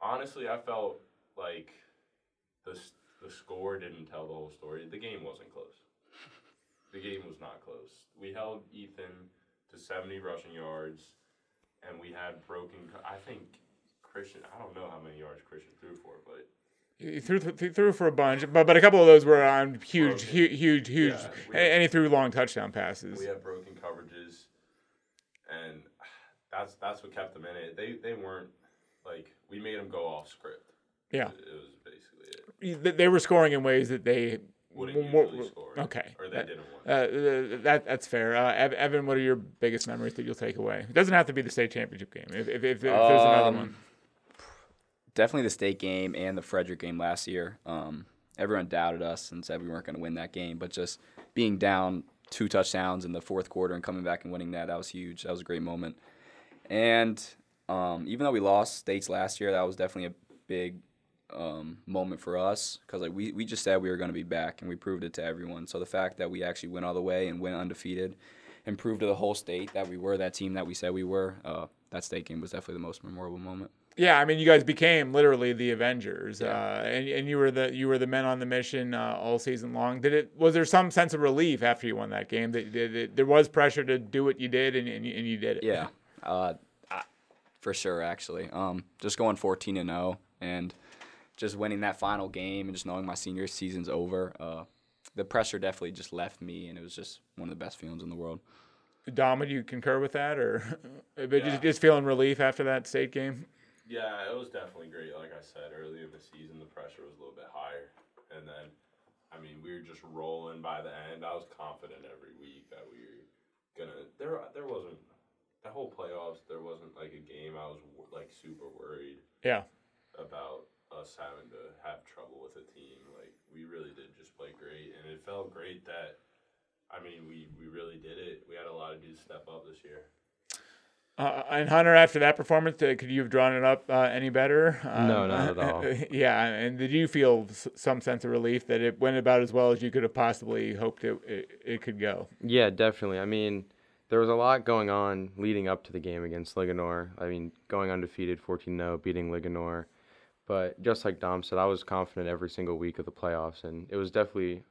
honestly, I felt like the the score didn't tell the whole story. The game wasn't close. The game was not close. We held Ethan to seventy rushing yards, and we had broken – I think Christian – I don't know how many yards Christian threw for, but – He threw, th- threw for a bunch, but but a couple of those were on huge, huge, huge, huge yeah, – and he threw long touchdown passes. We had broken coverages, and that's that's what kept them in it. They, they weren't – like, we made them go off script. Yeah. It, it was basically it. They were scoring in ways that they – Wouldn't more, scored, okay, or they that, didn't win. Uh, that that's fair. Uh, Evan, what are your biggest memories that you'll take away? It doesn't have to be the state championship game. If if, if, if um, there's another one, definitely the state game and the Frederick game last year. Um, everyone doubted us and said we weren't going to win that game, but just being down two touchdowns in the fourth quarter and coming back and winning that, that was huge. That was a great moment. And um, even though we lost states last year, that was definitely a big um moment for us, because like we we just said we were going to be back, and we proved it to everyone. So the fact that we actually went all the way and went undefeated and proved to the whole state that we were that team that we said we were, uh that state game was definitely the most memorable moment. Yeah, I mean, you guys became literally the Avengers. Yeah. uh and, and you were the you were the men on the mission uh, all season long. Did it was there some sense of relief after you won that game that, that, that there was pressure to do what you did, and, and, you, and you did it? Yeah, uh I, for sure, actually. Um just going fourteen and oh and just winning that final game and just knowing my senior season's over, uh, the pressure definitely just left me, and it was just one of the best feelings in the world. Dom, would you concur with that, or but yeah. just, just feeling relief after that state game? Yeah, it was definitely great. Like I said, early in the season, the pressure was a little bit higher. And then, I mean, we were just rolling by the end. I was confident every week that we were going to – there there wasn't – that whole playoffs, there wasn't like a game I was like super worried yeah. about – us having to have trouble with a team. Like, we really did just play great, and it felt great that, I mean, we, we really did it. We had a lot of dudes step up this year. Uh, and Hunter, after that performance, uh, could you have drawn it up uh, any better? Um, no, not at all. Yeah, and did you feel s- some sense of relief that it went about as well as you could have possibly hoped it, it it could go? Yeah, definitely. I mean, there was a lot going on leading up to the game against Linganore. I mean, going undefeated, fourteen oh, beating Linganore. But just like Dom said, I was confident every single week of the playoffs, and it was definitely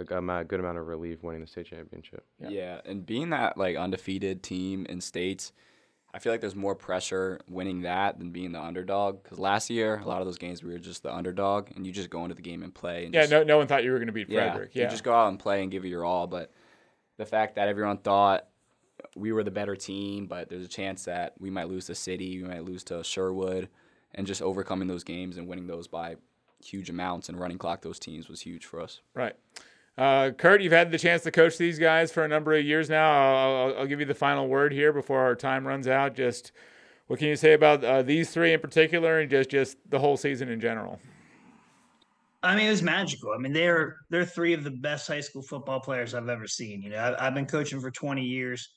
a good amount of relief winning the state championship. Yeah, yeah, and being that like undefeated team in states, I feel like there's more pressure winning that than being the underdog. Because last year, a lot of those games, we were just the underdog, and you just go into the game and play. And yeah, just, no no one thought you were going to beat Frederick. Yeah, yeah, you just go out and play and give it your all. But the fact that everyone thought we were the better team, but there's a chance that we might lose to City, we might lose to Sherwood, and just overcoming those games and winning those by huge amounts and running clock those teams was huge for us. Right. Uh, Kurt, you've had the chance to coach these guys for a number of years now. I'll, I'll, I'll give you the final word here before our time runs out. Just what can you say about uh, these three in particular, and just, just the whole season in general? I mean, it was magical. I mean, they're they're three of the best high school football players I've ever seen. You know, I, I've been coaching for twenty years.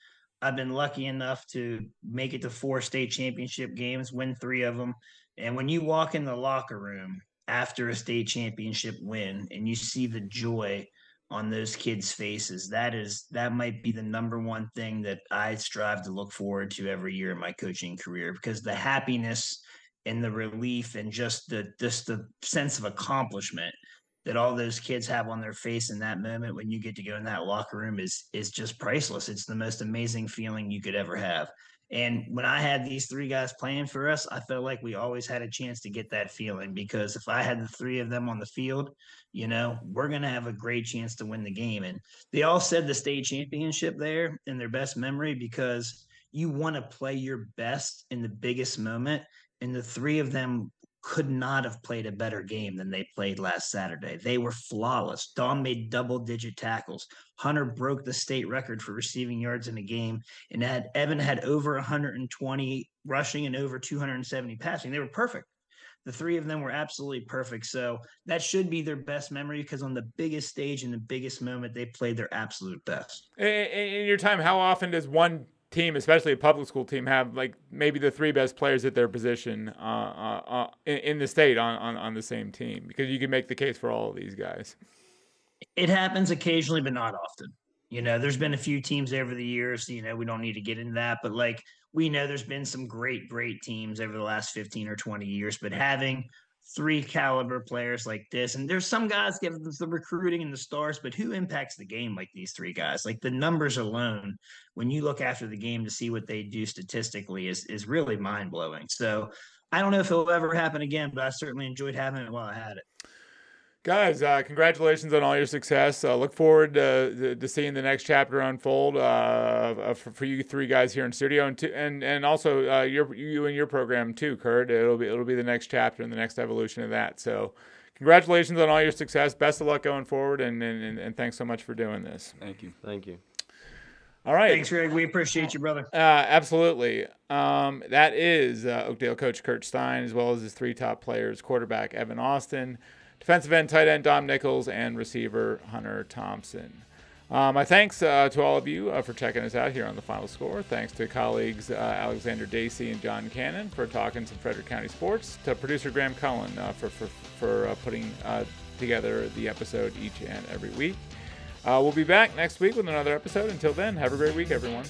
I've been lucky enough to make it to four state championship games, win three of them. And when you walk in the locker room after a state championship win and you see the joy on those kids' faces, that is, that might be the number one thing that I strive to look forward to every year in my coaching career, because the happiness and the relief and just the just the sense of accomplishment that all those kids have on their face in that moment when you get to go in that locker room is is just priceless. It's the most amazing feeling you could ever have. And when I had these three guys playing for us, I felt like we always had a chance to get that feeling, because if I had the three of them on the field, you know, we're going to have a great chance to win the game. And they all said the state championship there in their best memory, because you want to play your best in the biggest moment. And the three of them could not have played a better game than they played last Saturday. They were flawless. Dom made double-digit tackles. Hunter broke the state record for receiving yards in a game, and had Evan had over one hundred twenty rushing and over two hundred seventy passing. They were perfect. The three of them were absolutely perfect. So that should be their best memory, because on the biggest stage and the biggest moment, they played their absolute best. In your time, how often does one team, especially a public school team, have like maybe the three best players at their position uh, uh, uh, in, in the state on, on, on the same team? Because you can make the case for all of these guys. It happens occasionally, but not often. You know, there's been a few teams over the years, you know, we don't need to get into that, but like we know there's been some great, great teams over the last fifteen or twenty years, but having three caliber players like this, and there's some guys give us the recruiting and the stars, but who impacts the game like these three guys? Like the numbers alone, when you look after the game to see what they do statistically, is is really mind-blowing. So I don't know if it'll ever happen again, but I certainly enjoyed having it while I had it. Guys, uh, congratulations on all your success. Uh, look forward uh, to, to seeing the next chapter unfold uh, for, for you three guys here in studio, and to, and and also uh, your you and your program too, Kurt. It'll be it'll be the next chapter and the next evolution of that. So, congratulations on all your success. Best of luck going forward, and and, and thanks so much for doing this. Thank you. Thank you. All right. Thanks, Greg. We appreciate you, brother. Uh, absolutely. Um, that is uh, Oakdale coach Kurt Stein, as well as his three top players: quarterback Evan Austin, defensive end, tight end Dom Nichols, and receiver Hunter Thompson. Uh, my thanks uh, to all of you uh, for checking us out here on The Final Score. Thanks to colleagues uh, Alexander Dacy and John Cannon for talking some Frederick County sports, to producer Graham Cullen uh, for, for, for uh, putting uh, together the episode each and every week. Uh, we'll be back next week with another episode. Until then, have a great week, everyone.